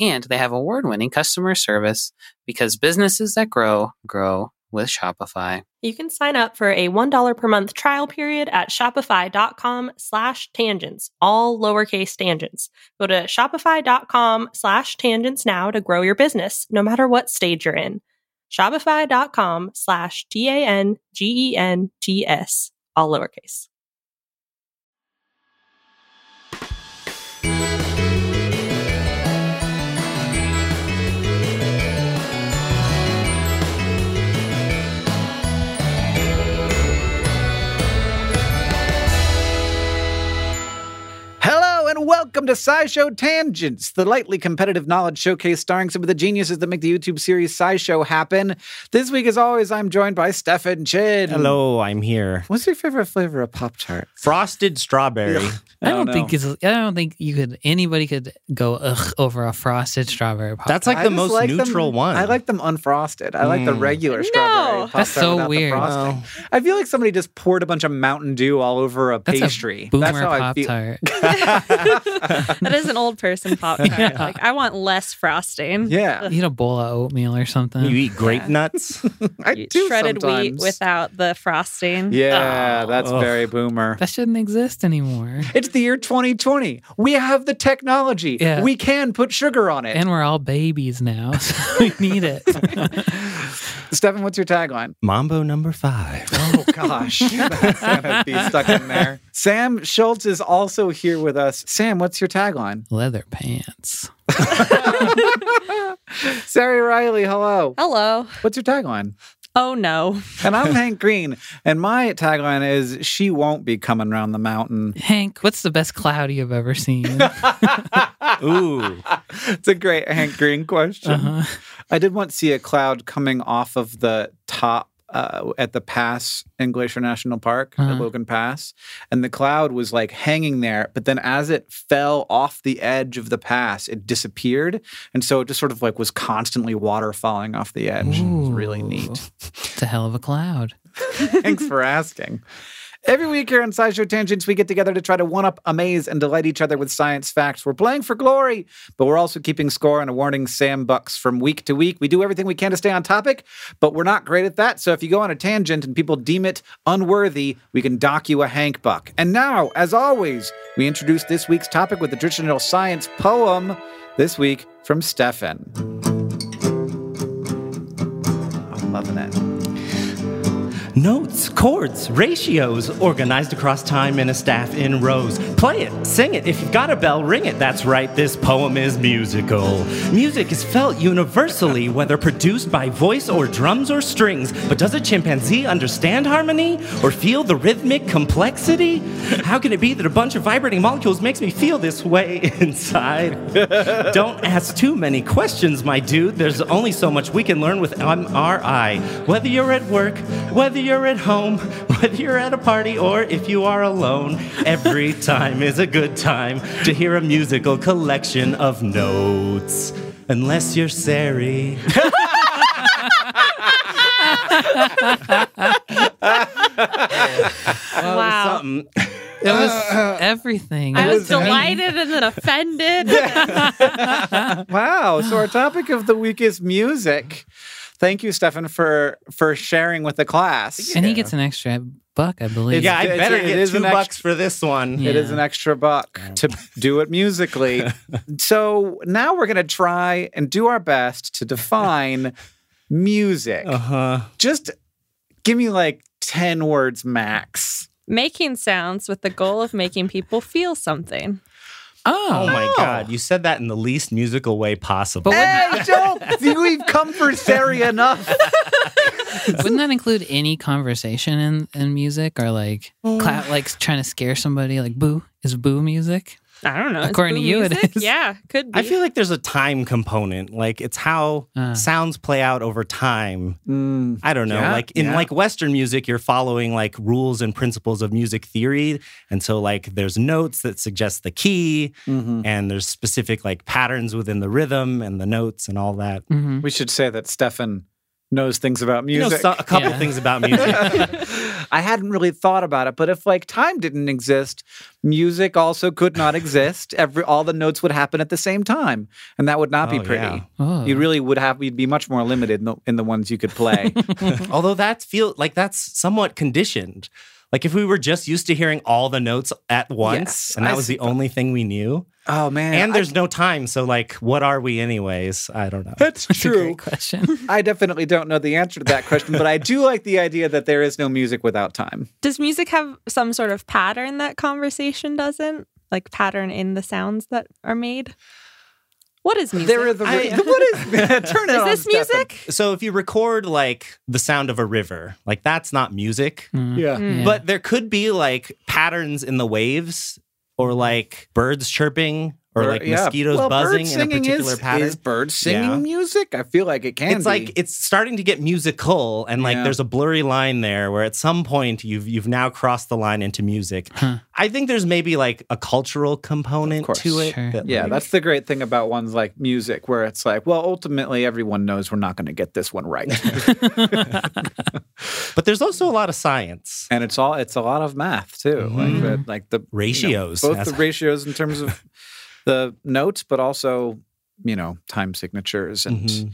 And they have award-winning customer service, because businesses that grow with Shopify. You can sign up for a $1 per month trial period at shopify.com/tangents, all lowercase tangents. Go to shopify.com/tangents now to grow your business, no matter what stage you're in. Shopify.com/TANGENTS, all lowercase. Welcome to SciShow Tangents, the lightly competitive knowledge showcase starring some of the geniuses that make the YouTube series SciShow happen. This week, as always, I'm joined by Stefan Chin. Hello, I'm here. What's your favorite flavor of Pop-Tart? Frosted strawberry. I don't think anybody could go ugh over a frosted strawberry Pop-Tart. That's like the most like neutral one. I like them unfrosted. I like the regular strawberry Pop-Tart. That's so weird. No. I feel like somebody just poured a bunch of Mountain Dew all over a pastry. That's how Pop-Tart. I feel. That is an old person Pop-Tart. Yeah. Like, I want less frosting. Yeah. Eat a bowl of oatmeal or something. You eat grape nuts? I do sometimes. Shredded wheat without the frosting. Yeah, that's very boomer. That shouldn't exist anymore. It's the year 2020. We have the technology. Yeah. We can put sugar on it. And we're all babies now, so we need it. Stefan, what's your tagline? Mambo number 5. Oh, gosh. That's going to be stuck in there. Sam Schultz is also here with us. Sam, what's your tagline? Leather pants. Sarah Riley, hello. Hello. What's your tagline? Oh, no. And I'm Hank Green, and my tagline is, she won't be coming round the mountain. Hank, what's the best cloud you've ever seen? Ooh. It's a great Hank Green question. Uh-huh. I did once see a cloud coming off of the top at the pass in Glacier National Park, at Logan Pass. And the cloud was like hanging there, but then as it fell off the edge of the pass, it disappeared. And so it just sort of like was constantly water falling off the edge. Ooh, it was really neat. It's a hell of a cloud. Thanks for asking. Every week here on SciShow Tangents, we get together to try to one-up, amaze, and delight each other with science facts. We're playing for glory, but we're also keeping score and awarding Sam bucks from week to week. We do everything we can to stay on topic, but we're not great at that. So if you go on a tangent and people deem it unworthy, we can dock you a Hank buck. And now, as always, we introduce this week's topic with the traditional science poem, this week from Stefan. I'm loving it. Notes, chords, ratios, organized across time and a staff in rows. Play it, sing it, if you've got a bell, ring it. That's right, this poem is musical. Music is felt universally, whether produced by voice or drums or strings. But does a chimpanzee understand harmony or feel the rhythmic complexity? How can it be that a bunch of vibrating molecules makes me feel this way inside? Don't ask too many questions, my dude. There's only so much we can learn with MRI. Whether you're at work, whether you're at home, whether you're at a party, or if you are alone, every time is a good time to hear a musical collection of notes. Unless you're Sari. Wow. It was everything. I was delighted and then offended. Yeah. Wow. So our topic of the week is music. Thank you, Stefan, for sharing with the class. And he gets an extra buck, I believe. Yeah, I better get $2 for this one. Yeah. It is an extra buck to do it musically. So now we're going to try and do our best to define music. Uh-huh. Just give me like 10 words max. Making sounds with the goal of making people feel something. Oh my God. You said that in the least musical way possible. But hey, don't think we've come for Sari enough. Wouldn't that include any conversation in music or like like trying to scare somebody? Like boo? Is boo music? I don't know. According to you, music? It is. Yeah, could be. I feel like there's a time component. Like it's how sounds play out over time. Mm, I don't know. Yeah, like in like Western music, you're following like rules and principles of music theory. And so like there's notes that suggest the key and there's specific like patterns within the rhythm and the notes and all that. Mm-hmm. We should say that Stefan knows things about music. He knows a couple things about music. I hadn't really thought about it, but if like time didn't exist, music also could not exist. All the notes would happen at the same time, and that would not be pretty. Yeah. Oh. You really would have. You'd be much more limited in the ones you could play. Although that feels like that's somewhat conditioned. Like if we were just used to hearing all the notes at once, and that was the only thing we knew. Oh man! And there's no time, so like, what are we anyways? I don't know. That's true. A great question. I definitely don't know the answer to that question, but I do like the idea that there is no music without time. Does music have some sort of pattern that conversation doesn't? Like pattern in the sounds that are made? What is music? Turn it on. Is this music? Stefan. So if you record like the sound of a river, like that's not music. Mm. Yeah. Mm. But there could be like patterns in the waves or like birds chirping or like mosquitoes buzzing in a particular pattern. Is bird singing music? I feel like it can be. It's like it's starting to get musical and like there's a blurry line there where at some point you've now crossed the line into music. Huh. I think there's maybe like a cultural component to it. Sure. That's the great thing about ones like music, where it's like, well, ultimately everyone knows we're not going to get this one right. But there's also a lot of science, and it's a lot of math too, like the ratios, the ratios in terms of the notes, but also time signatures and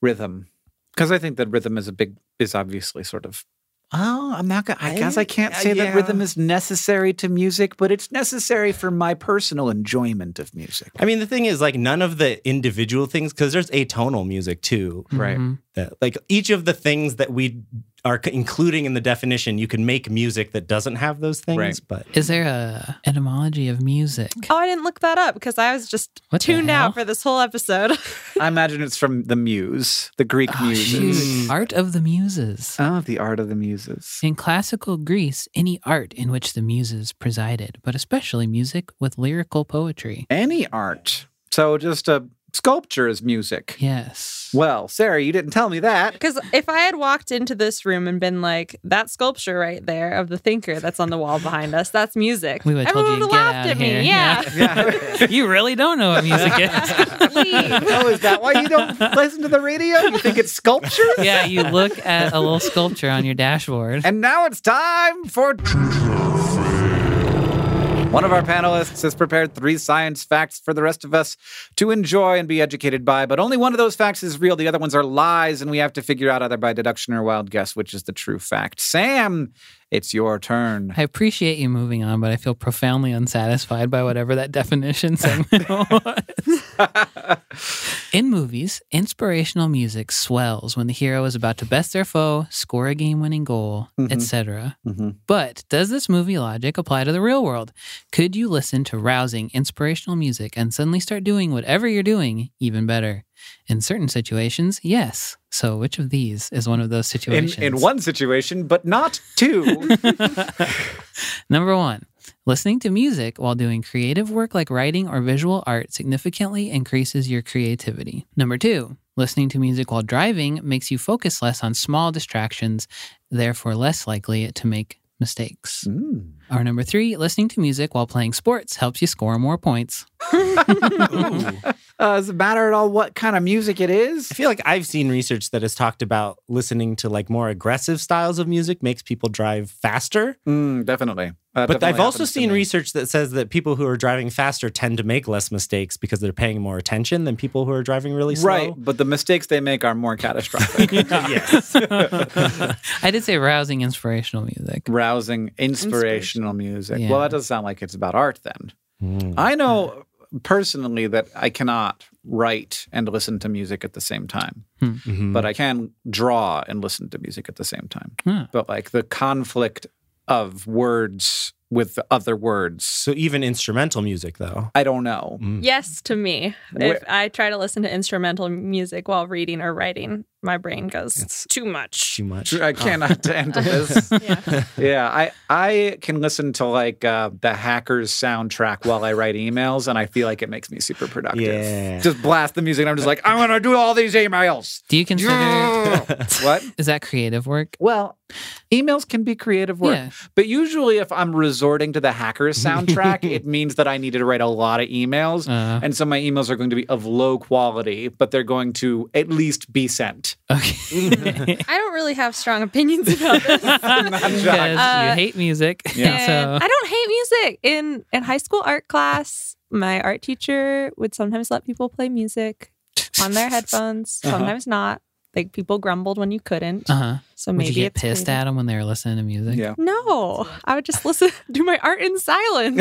rhythm, because I think that rhythm is obviously sort of. Oh, I'm not gonna. I guess I can't say that rhythm is necessary to music, but it's necessary for my personal enjoyment of music. I mean, the thing is, like, none of the individual things, because there's atonal music too, right? That, like, each of the things that we are including in the definition, you can make music that doesn't have those things. Right. But is there a etymology of music? Oh, I didn't look that up because I was just tuned out for this whole episode. I imagine it's from the muse, the Greek muses. Art of the muses. Oh, the art of the muses. In classical Greece, any art in which the muses presided, but especially music with lyrical poetry. Any art. So just a sculpture is music. Yes. Well, Sarah, you didn't tell me that. Because if I had walked into this room and been like, that sculpture right there of the thinker that's on the wall behind us, that's music. We would have told you to get out of here. Yeah. You really don't know what music is. Oh, is that why you don't listen to the radio? You think it's sculpture? Yeah, you look at a little sculpture on your dashboard. And now it's time for... One of our panelists has prepared 3 science facts for the rest of us to enjoy and be educated by, but only one of those facts is real. The other ones are lies, and we have to figure out either by deduction or wild guess which is the true fact. Sam It's your turn. I appreciate you moving on, but I feel profoundly unsatisfied by whatever that definition segment was. In movies, inspirational music swells when the hero is about to best their foe, score a game-winning goal, etc. But does this movie logic apply to the real world? Could you listen to rousing, inspirational music and suddenly start doing whatever you're doing even better? In certain situations, yes. So which of these is one of those situations? In one situation, but not two. Number one, listening to music while doing creative work like writing or visual art significantly increases your creativity. Number two, listening to music while driving makes you focus less on small distractions, therefore less likely to make mistakes. Or number three, listening to music while playing sports helps you score more points. Does it matter at all what kind of music it is? I feel like I've seen research that has talked about listening to like more aggressive styles of music makes people drive faster. Definitely. But I've also seen research that says that people who are driving faster tend to make less mistakes because they're paying more attention than people who are driving really slow. Right, but the mistakes they make are more catastrophic. Yes. I did say rousing, inspirational music. Rousing, inspirational music. Yeah. Well, that doesn't sound like it's about art then. I know personally that I cannot write and listen to music at the same time. But I can draw and listen to music at the same time. But like the conflict of words with the other words. So even instrumental music, though? I don't know. Yes, to me. If I try to listen to instrumental music while reading or writing, my brain goes, it's too much. Too much. I cannot handle this. I can listen to like the Hackers soundtrack while I write emails, and I feel like it makes me super productive. Just blast the music, and I'm just like, I'm going to do all these emails. Do you consider... What? Is that creative work? Well, emails can be creative work. But usually if I'm resorting to the Hackers soundtrack, it means that I needed to write a lot of emails. And so my emails are going to be of low quality, but they're going to at least be sent. Okay. I don't really have strong opinions about this. Because you hate music. So. I don't hate music. In high school art class, my art teacher would sometimes let people play music on their headphones, sometimes not. Like, people grumbled when you couldn't. So maybe would you get pissed at them when they were listening to music? No. I would just listen, do my art in silence.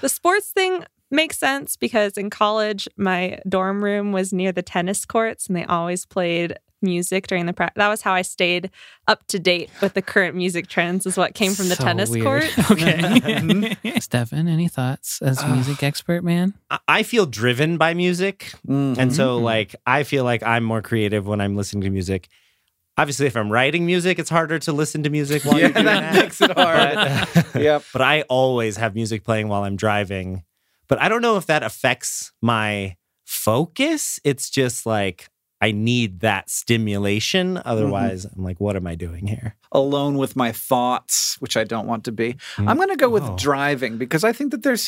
The sports thing makes sense because in college, my dorm room was near the tennis courts and they always played music during the practice. That was how I stayed up to date with the current music trends is what came from the tennis court. Okay. Stefan, any thoughts as a music expert, man? I feel driven by music. And so like, I feel like I'm more creative when I'm listening to music. Obviously, if I'm writing music, it's harder to listen to music while you're doing that. That makes it hard. But I always have music playing while I'm driving. But I don't know if that affects my focus. It's just like, I need that stimulation. Otherwise, I'm like, what am I doing here? Alone with my thoughts, which I don't want to be. I'm going to go with driving because I think that that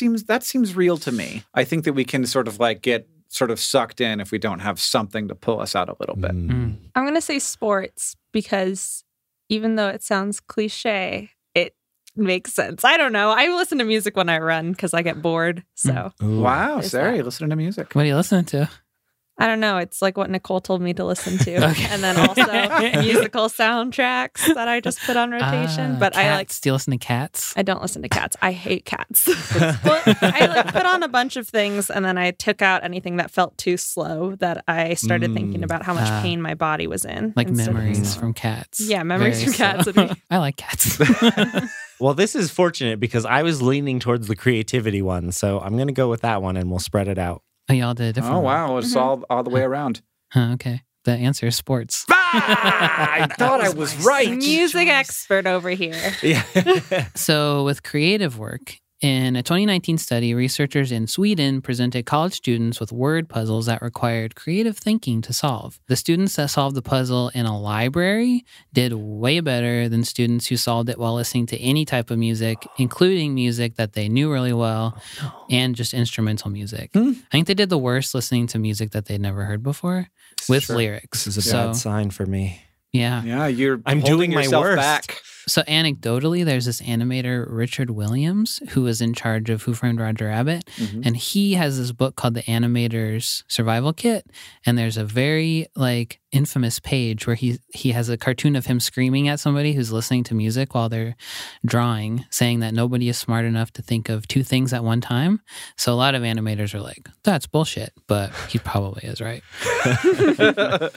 seems real to me. I think that we can sort of like get sort of sucked in if we don't have something to pull us out a little bit. I'm going to say sports because even though it sounds cliche, it makes sense. I don't know. I listen to music when I run because I get bored. So wow, Sarah, you listening to music. What are you listening to? I don't know. It's like what Nicole told me to listen to. Okay. And then also musical soundtracks that I just put on rotation. But Cats. I like... Do you listen to Cats? I don't listen to Cats. I hate Cats. But I like put on a bunch of things and then I took out anything that felt too slow that I started thinking about how much pain my body was in. Like memories from Cats. Yeah, memories from Cats. I like Cats. Well, this is fortunate because I was leaning towards the creativity one. So I'm going to go with that one and we'll spread it out. Oh, y'all did a different one. Oh, wow. It's all the way around. Okay. The answer is sports. I thought I was right. Music expert over here. Yeah. So with creative work, in a 2019 study, researchers in Sweden presented college students with word puzzles that required creative thinking to solve. The students that solved the puzzle in a library did way better than students who solved it while listening to any type of music, including music that they knew really well and just instrumental music. I think they did the worst listening to music that they'd never heard before with lyrics. This is a bad sign for me. Yeah, I'm doing my worst. Back. So anecdotally, there's this animator, Richard Williams, who was in charge of Who Framed Roger Rabbit, and he has this book called The Animator's Survival Kit, and there's a very, like, infamous page where he has a cartoon of him screaming at somebody who's listening to music while they're drawing, saying that nobody is smart enough to think of two things at one time. So a lot of animators are like, that's bullshit, but he probably is right.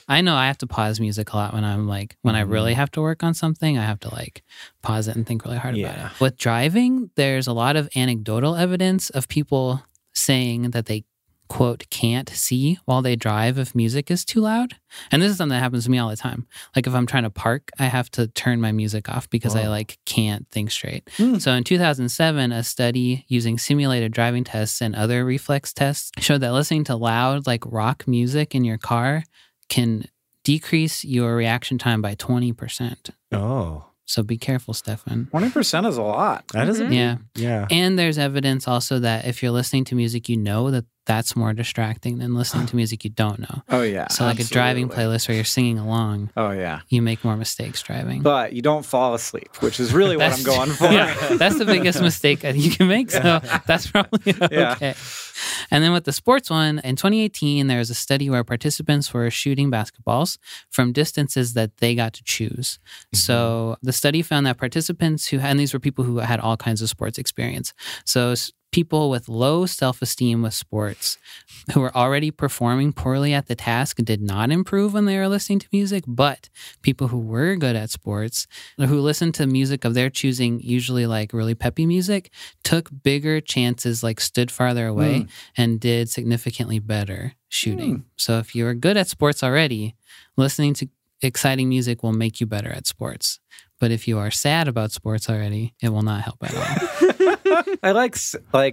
I know I have to pause music a lot when I'm like, when I really have to work on something, I have to like pause it and think really hard about it. With driving, there's a lot of anecdotal evidence of people saying that they, quote, can't see while they drive if music is too loud. And this is something that happens to me all the time. Like if I'm trying to park, I have to turn my music off because I like can't think straight. So in 2007, a study using simulated driving tests and other reflex tests showed that listening to loud like rock music in your car can decrease your reaction time by 20%. Oh. So be careful, Stefan. 20% is a lot. That isn't. Yeah. And there's evidence also that if you're listening to music, you know that that's more distracting than listening to music you don't know. Oh, yeah. So like a driving playlist where you're singing along. Oh, yeah. You make more mistakes driving. But you don't fall asleep, which is really what I'm going for. Yeah, that's the biggest mistake that you can make. So that's probably okay. And then with the sports one, in 2018, there was a study where participants were shooting basketballs from distances that they got to choose. So the study found that participants who had, and these were people who had all kinds of sports experience. So people with low self-esteem with sports who were already performing poorly at the task did not improve when they were listening to music, but people who were good at sports, who listened to music of their choosing, usually like really peppy music, took bigger chances, like stood farther away and did significantly better shooting. So if you're good at sports already, listening to exciting music will make you better at sports. But if you are sad about sports already, it will not help at all. I like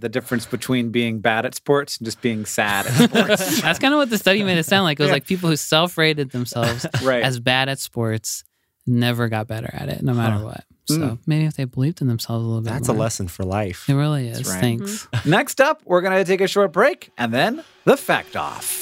the difference between being bad at sports and just being sad at sports. That's kind of what the study made it sound like. It was like people who self-rated themselves as bad at sports never got better at it, no matter what. So maybe if they believed in themselves a little bit That's more. A lesson for life. It really is. Right. Thanks. Next up, we're going to take a short break and then the Fact Off.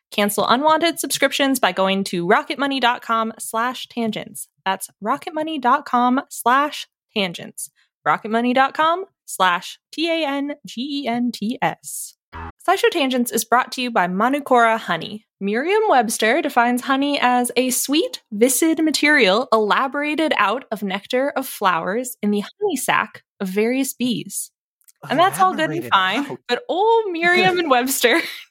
Cancel unwanted subscriptions by going to rocketmoney.com/tangents. That's rocketmoney.com/tangents. rocketmoney.com/TANGENTS. SciShow Tangents is brought to you by Manucora Honey. Merriam-Webster defines honey as a sweet, viscid material elaborated out of nectar of flowers in the honey sac of various bees. And that's all good and fine, but old Merriam and Webster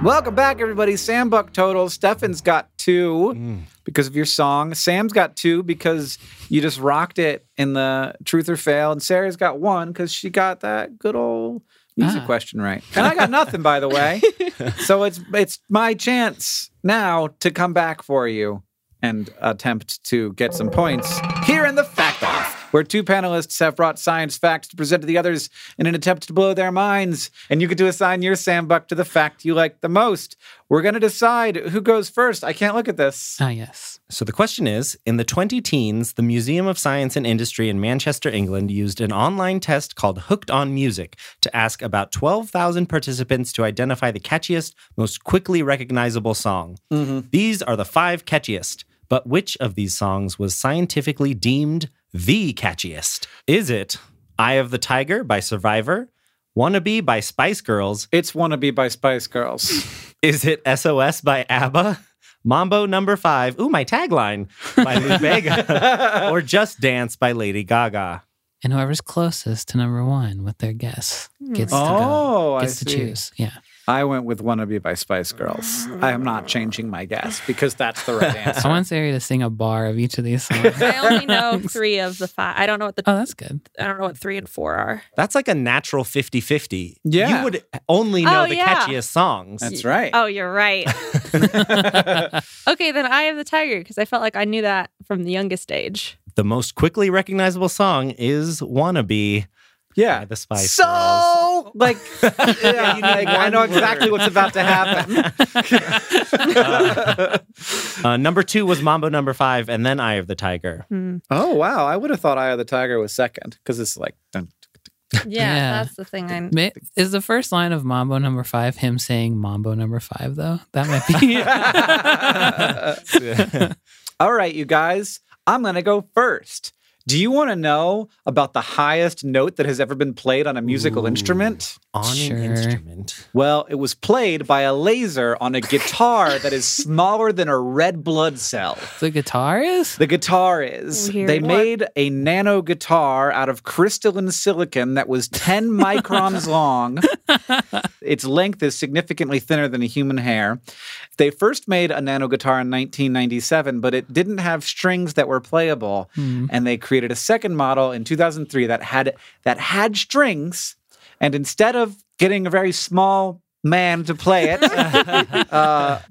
Welcome back, everybody. Sam buck total. Stefan's got two because of your song. Sam's got two because you just rocked it in the Truth or Fail. And Sarah's got one because she got that good old music question right. And I got nothing, by the way. So it's my chance now to come back for you and attempt to get some points here in the Fact Off, where two panelists have brought science facts to present to the others in an attempt to blow their minds. And you get to assign your Sam buck to the fact you like the most. We're going to decide who goes first. I can't look at this. Ah, yes. So the question is, in the 2010s, the Museum of Science and Industry in Manchester, England, used an online test called Hooked on Music to ask about 12,000 participants to identify the catchiest, most quickly recognizable song. Mm-hmm. These are the 5 catchiest. But which of these songs was scientifically deemed the catchiest? Is it Eye of the Tiger by Survivor? Wannabe by Spice Girls? It's Wannabe by Spice Girls. Is it SOS by ABBA? Mambo No. 5, ooh, my tagline, by Lou Bega? Or Just Dance by Lady Gaga? And whoever's closest to number one with their guess gets to choose. Yeah. I went with Wannabe by Spice Girls. I am not changing my guess because that's the right answer. I want Sarah to sing a bar of each of these songs. I only know 3 of the 5. I don't know what the... Oh, that's good. I don't know what 3 and 4 are. That's like a natural 50-50. Yeah. You would only know catchiest songs. That's right. Oh, you're right. Okay, then Eye of the Tiger, because I felt like I knew that from the youngest age. The most quickly recognizable song is Wannabe. Yeah, the Spice Girls. I know exactly what's about to happen. Number 2 was Mambo No. 5, and then Eye of the Tiger. Mm. Oh wow, I would have thought Eye of the Tiger was second because it's like. Yeah, that's the thing. Is the first line of Mambo No. 5 him saying Mambo No. 5 though? That might be. All right, you guys, I'm gonna go first. Do you want to know about the highest note that has ever been played on a musical instrument? An instrument. Well, it was played by a laser on a guitar that is smaller than a red blood cell. The guitar is? The guitar is. Weird. They made a nano guitar out of crystalline silicon that was 10 microns long. Its length is significantly thinner than a human hair. They first made a nano guitar in 1997, but it didn't have strings that were playable, and they created a second model in 2003 that had strings, and instead of getting a very small man to play it,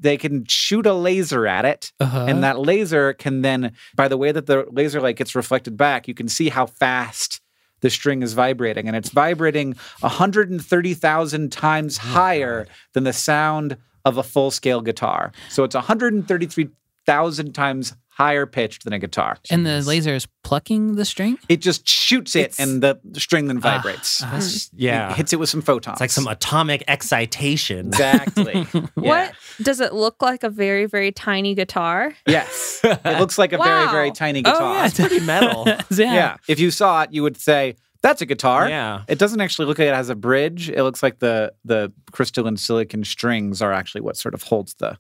they can shoot a laser at it, and that laser can then, by the way that the laser light gets reflected back, you can see how fast the string is vibrating, and it's vibrating 130,000 times higher than the sound of a full-scale guitar. So it's 133,000 times higher pitched than a guitar. And the laser is plucking the string? It just shoots it, and the string then vibrates. It hits it with some photons. It's like some atomic excitation. Exactly. What? Does it look like a very, very tiny guitar? Yes. It looks like a very, very tiny guitar. Oh, yeah, it's pretty metal. Yeah. If you saw it, you would say, that's a guitar. Yeah. It doesn't actually look like it has a bridge. It looks like the crystalline silicon strings are actually what sort of holds the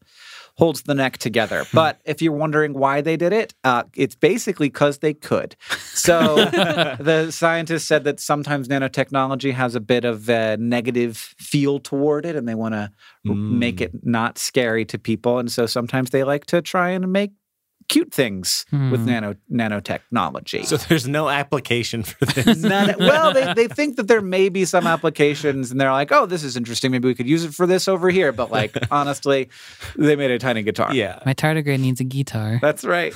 neck together. But if you're wondering why they did it, it's basically because they could. So the scientists said that sometimes nanotechnology has a bit of a negative feel toward it, and they want to make it not scary to people. And so sometimes they like to try and make cute things with nanotechnology. So there's no application for this. None, well, they think that there may be some applications, and they're like, oh, this is interesting. Maybe we could use it for this over here. But, like, honestly, they made a tiny guitar. Yeah. My tardigrade needs a guitar. That's right.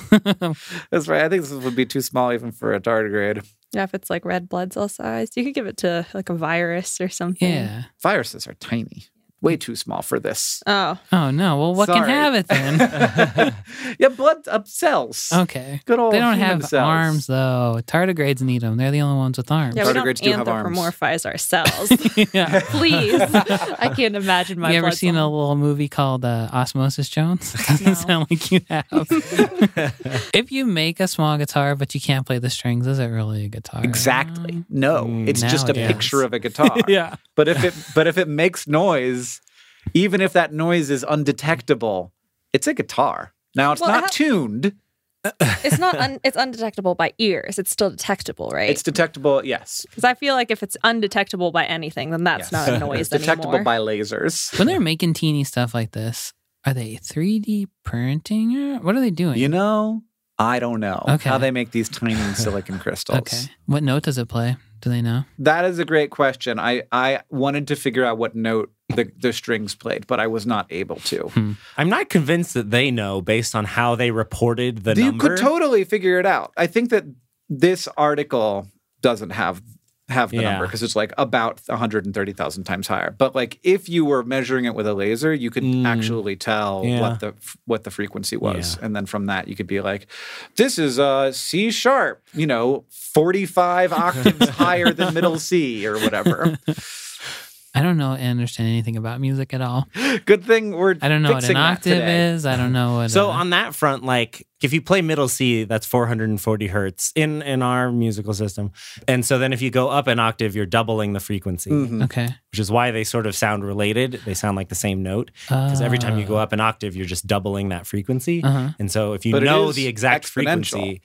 That's right. I think this would be too small even for a tardigrade. Yeah, if it's like red blood cell sized, you could give it to like a virus or something. Yeah. Viruses are tiny. Way too small for this. Oh. Oh, no. Well, what can have it then? Yeah, blood cells. Okay. Good old. They don't have cells. Arms, though. Tardigrades need them. They're the only ones with arms. Yeah, tardigrades do have arms. Anthropomorphize our cells. Please. I can't imagine my blood. You ever seen a little movie called Osmosis Jones? Doesn't sound like you have. If you make a small guitar, but you can't play the strings, is it really a guitar? Exactly. No. It's just a picture of a guitar. Yeah. But if it makes noise, even if that noise is undetectable, it's a guitar. Now, it's not tuned. It's not. It's undetectable by ears. It's still detectable, right? It's detectable, yes. Because I feel like if it's undetectable by anything, then that's not a noise anymore. It's detectable by lasers. When they're making teeny stuff like this, are they 3D printing it? What are they doing? You know, I don't know how they make these tiny silicon crystals. Okay. What note does it play? Do they know? That is a great question. I wanted to figure out what note the strings played, but I was not able to. I'm not convinced that they know based on how they reported the number. You could totally figure it out. I think that this article doesn't have the number because it's like about 130,000 times higher. But like if you were measuring it with a laser, you could actually tell what the frequency was. And then from that you could be like, this is C sharp, 45 octaves higher than middle C or whatever. I don't know and understand anything about music at all. Good thing we're I don't know what an octave is. I don't know what So on that front, like if you play middle C, that's 440 hertz in our musical system. And so then if you go up an octave, you're doubling the frequency. Mm-hmm. Okay. Which is why they sort of sound related. They sound like the same note. Because every time you go up an octave, you're just doubling that frequency. Uh-huh. And so if you know the exact frequency.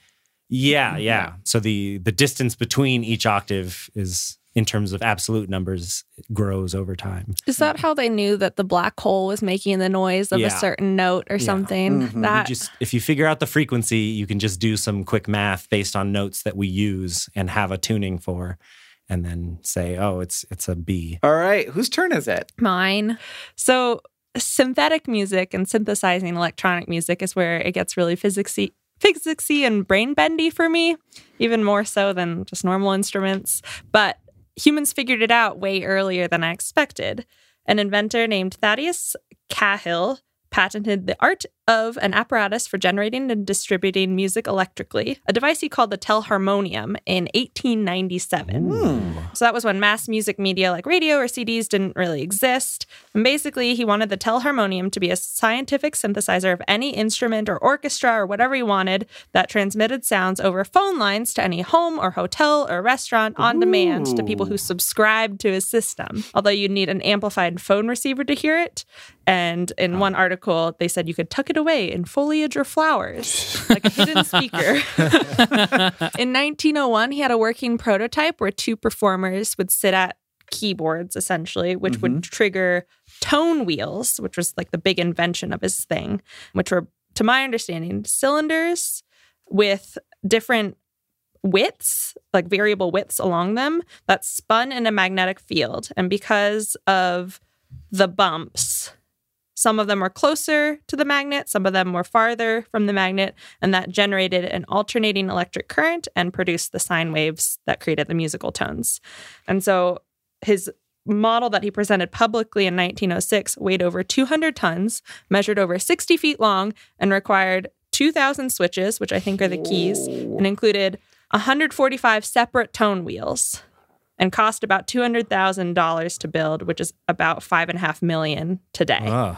Yeah. So the distance between each octave is in terms of absolute numbers, it grows over time. Is that how they knew that the black hole was making the noise of a certain note or something? Mm-hmm. That if you figure out the frequency, you can just do some quick math based on notes that we use and have a tuning for, and then say, oh, it's a B. All right. Whose turn is it? Mine. So synthetic music and synthesizing electronic music is where it gets really physicsy and brain-bendy for me, even more so than just normal instruments. But humans figured it out way earlier than I expected. An inventor named Thaddeus Cahill patented the art of an apparatus for generating and distributing music electrically, a device he called the Telharmonium in 1897. Ooh. So that was when mass music media like radio or CDs didn't really exist. And basically, he wanted the Telharmonium to be a scientific synthesizer of any instrument or orchestra or whatever he wanted that transmitted sounds over phone lines to any home or hotel or restaurant on demand to people who subscribed to his system. Although you'd need an amplified phone receiver to hear it. And in one article, they said you could tuck it away in foliage or flowers, like a hidden speaker. In 1901, he had a working prototype where two performers would sit at keyboards, essentially, which would trigger tone wheels, which was like the big invention of his thing, which were, to my understanding, cylinders with different widths, like variable widths along them, that spun in a magnetic field. And because of the bumps, some of them were closer to the magnet, some of them were farther from the magnet, and that generated an alternating electric current and produced the sine waves that created the musical tones. And so his model that he presented publicly in 1906 weighed over 200 tons, measured over 60 feet long, and required 2,000 switches, which I think are the keys, and included 145 separate tone wheels, and cost about $200,000 to build, which is about $5.5 million today.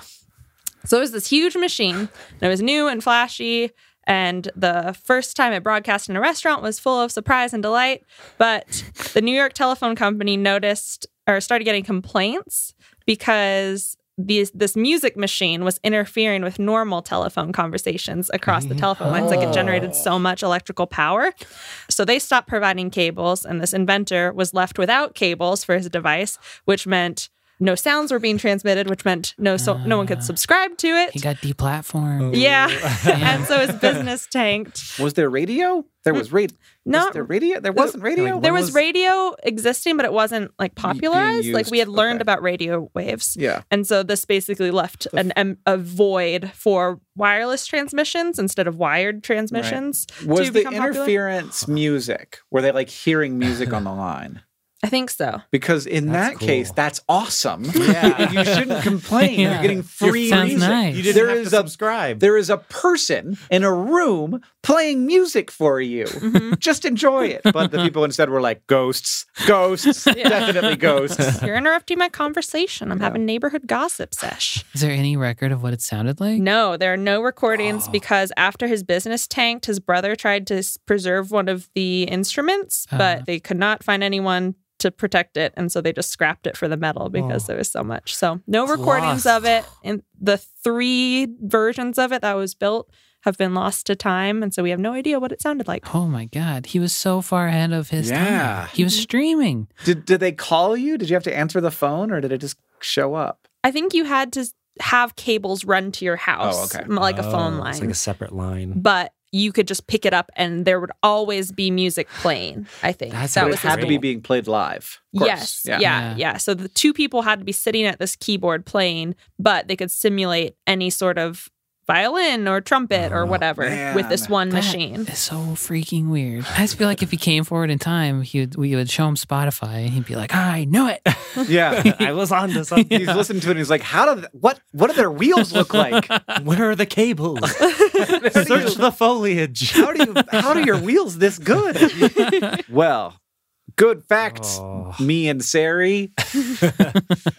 So it was this huge machine, and it was new and flashy, and the first time it broadcast in a restaurant was full of surprise and delight, but the New York Telephone Company noticed, or started getting complaints, because this music machine was interfering with normal telephone conversations across the telephone lines. Like it generated so much electrical power. So they stopped providing cables, and this inventor was left without cables for his device, which meant no sounds were being transmitted, which meant no one could subscribe to it. He got deplatformed. Yeah. And so his business tanked. Was there radio? There was radio. There wasn't radio. Like, there was radio existing, but it wasn't like popularized. Like we had learned about radio waves. Yeah. And so this basically left a void for wireless transmissions instead of wired transmissions. Right. Was the interference popular music? Were they like hearing music on the line? I think so. Because in that case, that's awesome. Yeah. You shouldn't complain. Yeah. You're getting free music. Nice. You didn't have to subscribe. There is a person in a room playing music for you. Mm-hmm. Just enjoy it. But the people instead were like, ghosts, definitely ghosts. You're interrupting my conversation. I'm having neighborhood gossip sesh. Is there any record of what it sounded like? No, there are no recordings because after his business tanked, his brother tried to preserve one of the instruments, but they could not find anyone to protect it, and so they just scrapped it for the metal because there was so much. So no recordings of it, and the three versions of it that was built have been lost to time, and so we have no idea what it sounded like. Oh my God. He was so far ahead of his time. He was streaming. Did they call you? Did you have to answer the phone, or did it just show up? I think you had to have cables run to your house, like a phone line. It's like a separate line. But you could just pick it up and there would always be music playing, I think. That had to be being played live. Yes. Yeah. So the two people had to be sitting at this keyboard playing, but they could simulate any sort of violin or trumpet or whatever with this one machine. It's so freaking weird. I just feel like if he came forward in time, we would show him Spotify and he'd be like, I knew it. Yeah, I was on to something. Yeah. He's listening to it and he's like, what do their wheels look like? Where are the cables? Search the foliage. How do your wheels this good? Well, good facts, me and Sari.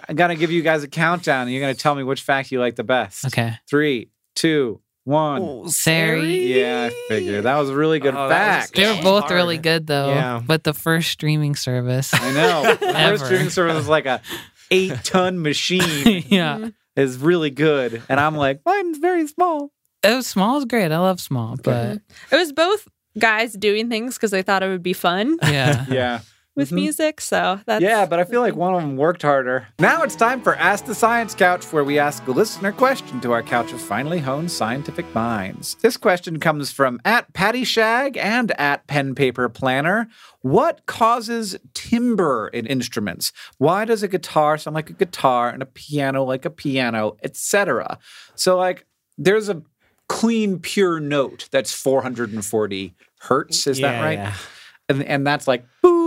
I'm going to give you guys a countdown and you're going to tell me which fact you like the best. Okay. 3, 2, 1. Oh, Sari? Yeah, I figured. That was a really good fact. They were both really good, though. Yeah. But the first streaming service. I know. The first streaming service was like a 8-ton machine. Yeah. Is really good. And I'm like, mine's very small. Oh, small is great. I love small. But it was both guys doing things because they thought it would be fun. Yeah. Yeah. With music, so that's... Yeah, but I feel like one of them worked harder. Now it's time for Ask the Science Couch, where we ask a listener question to our couch of finely honed scientific minds. This question comes from @PattyShag and @PenPaperPlanner. What causes timbre in instruments? Why does a guitar sound like a guitar and a piano like a piano, etc.? So, like, there's a clean, pure note that's 440 hertz, is that right? Yeah. And that's like, boo!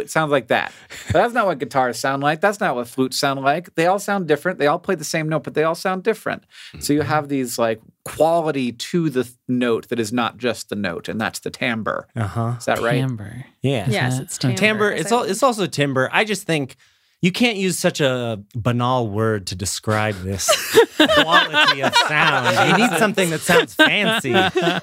It sounds like that. But that's not what guitars sound like. That's not what flutes sound like. They all sound different. They all play the same note, but they all sound different. So you have these like quality to the note that is not just the note, and that's the timbre. Is that right? Timbre. Yeah. Yes, it's timbre. Timbre. It's also timbre. I just think you can't use such a banal word to describe this quality of sound. You need something that sounds fancy.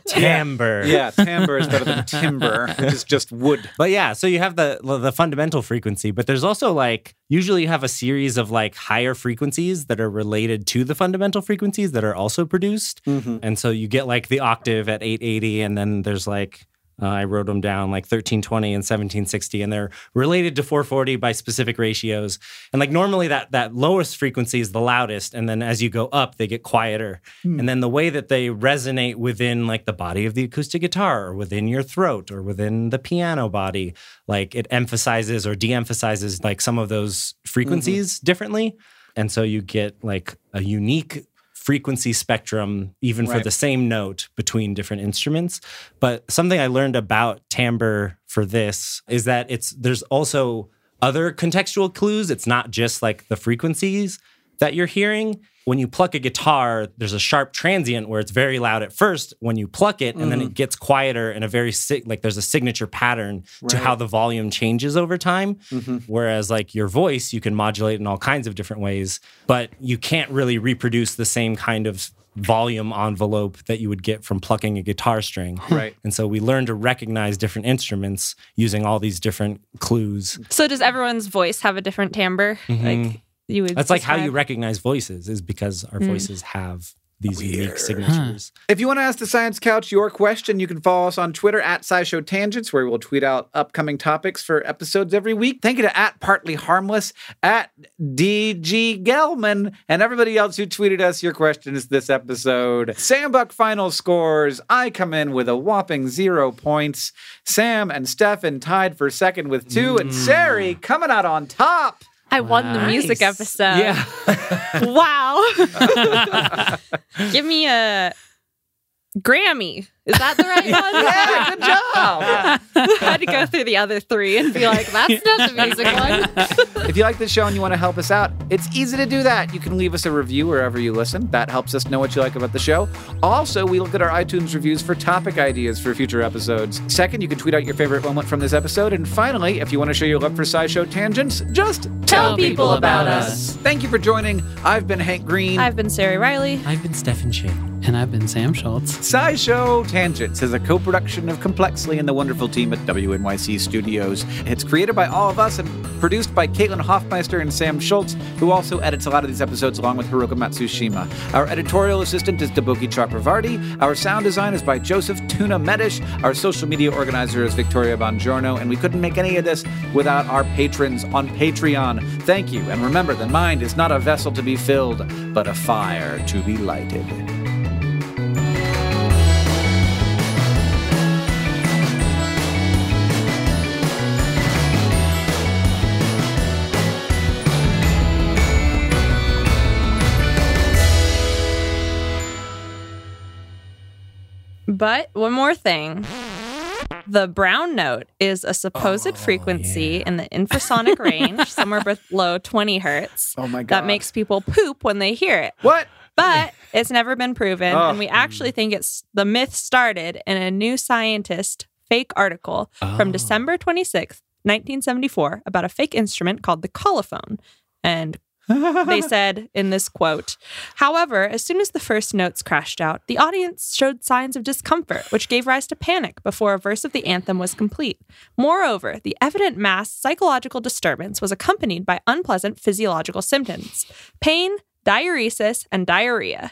Timbre. Yeah, timbre is better than timber, which is just wood. But yeah, so you have the fundamental frequency, but there's also like, usually you have a series of like higher frequencies that are related to the fundamental frequencies that are also produced. Mm-hmm. And so you get like the octave at 880, and then there's like... I wrote them down like 1320 and 1760, and they're related to 440 by specific ratios. And like normally that lowest frequency is the loudest, and then as you go up, they get quieter. Mm. And then the way that they resonate within like the body of the acoustic guitar or within your throat or within the piano body, like it emphasizes or de-emphasizes like some of those frequencies differently. And so you get like a unique frequency spectrum, even for the same note between different instruments. But something I learned about timbre for this is that there's also other contextual clues. It's not just like the frequencies that you're hearing. When you pluck a guitar, there's a sharp transient where it's very loud at first when you pluck it, and then it gets quieter and a very there's a signature pattern to how the volume changes over time. Whereas like your voice, you can modulate in all kinds of different ways, but you can't really reproduce the same kind of volume envelope that you would get from plucking a guitar string. Right. And so we learn to recognize different instruments using all these different clues. So does everyone's voice have a different timbre? Like... That's like how you recognize voices, is because our voices have these unique signatures. If you want to ask the Science Couch your question, you can follow us on Twitter at SciShow Tangents, where we'll tweet out upcoming topics for episodes every week. Thank you to at Partly Harmless, at DG Gelman, and everybody else who tweeted us your questions this episode. Sam Buck final scores. I come in with a whopping 0 points. Sam and Stefan tied for second with 2, and Sari coming out on top. I won the music episode. Yeah. Wow. Give me a Grammy. Is that the right one? Yeah, good job. I had to go through the other three and be like, that's not the music one. If you like this show and you want to help us out, it's easy to do that. You can leave us a review wherever you listen. That helps us know what you like about the show. Also, we look at our iTunes reviews for topic ideas for future episodes. Second, you can tweet out your favorite moment from this episode. And finally, if you want to show your love for SciShow Tangents, just tell people about us. Thank you for joining. I've been Hank Green. I've been Sarah Riley. I've been Stefan Chin. And I've been Sam Schultz. SciShow Tangents is a co-production of Complexly and the wonderful team at WNYC Studios. It's created by all of us and produced by Caitlin Hoffmeister and Sam Schultz, who also edits a lot of these episodes along with Hiroko Matsushima. Our editorial assistant is Deboki Chakravarti. Our sound design is by Joseph Tuna Medish. Our social media organizer is Victoria Bongiorno. And we couldn't make any of this without our patrons on Patreon. Thank you. And remember, the mind is not a vessel to be filled, but a fire to be lighted. But one more thing. The brown note is a supposed frequency in the infrasonic range, somewhere below 20 hertz. Oh, my God. That makes people poop when they hear it. What? But it's never been proven. Oh. And we actually think it's the myth started in a New Scientist fake article from December 26th, 1974, about a fake instrument called the colophone. And they said in this quote, however, as soon as the first notes crashed out, the audience showed signs of discomfort, which gave rise to panic before a verse of the anthem was complete. Moreover, the evident mass psychological disturbance was accompanied by unpleasant physiological symptoms, pain, diuresis, and diarrhea.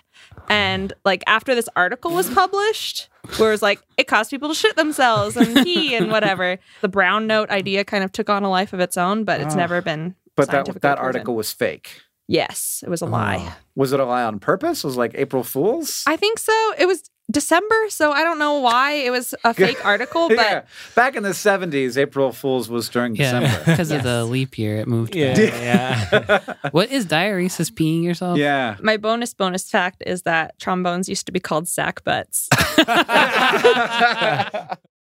And like after this article was published, where it was like, it caused people to shit themselves and pee and whatever, the brown note idea kind of took on a life of its own, but it's never been... But that article was fake. Yes, it was a lie. Was it a lie on purpose? Was it like April Fool's? I think so. It was December, so I don't know why it was a fake article. But yeah. Back in the 70s, April Fool's was during December. Because of the leap year, it moved back. Yeah. What is diuresis? Peeing yourself? Yeah. My bonus fact is that trombones used to be called sack butts.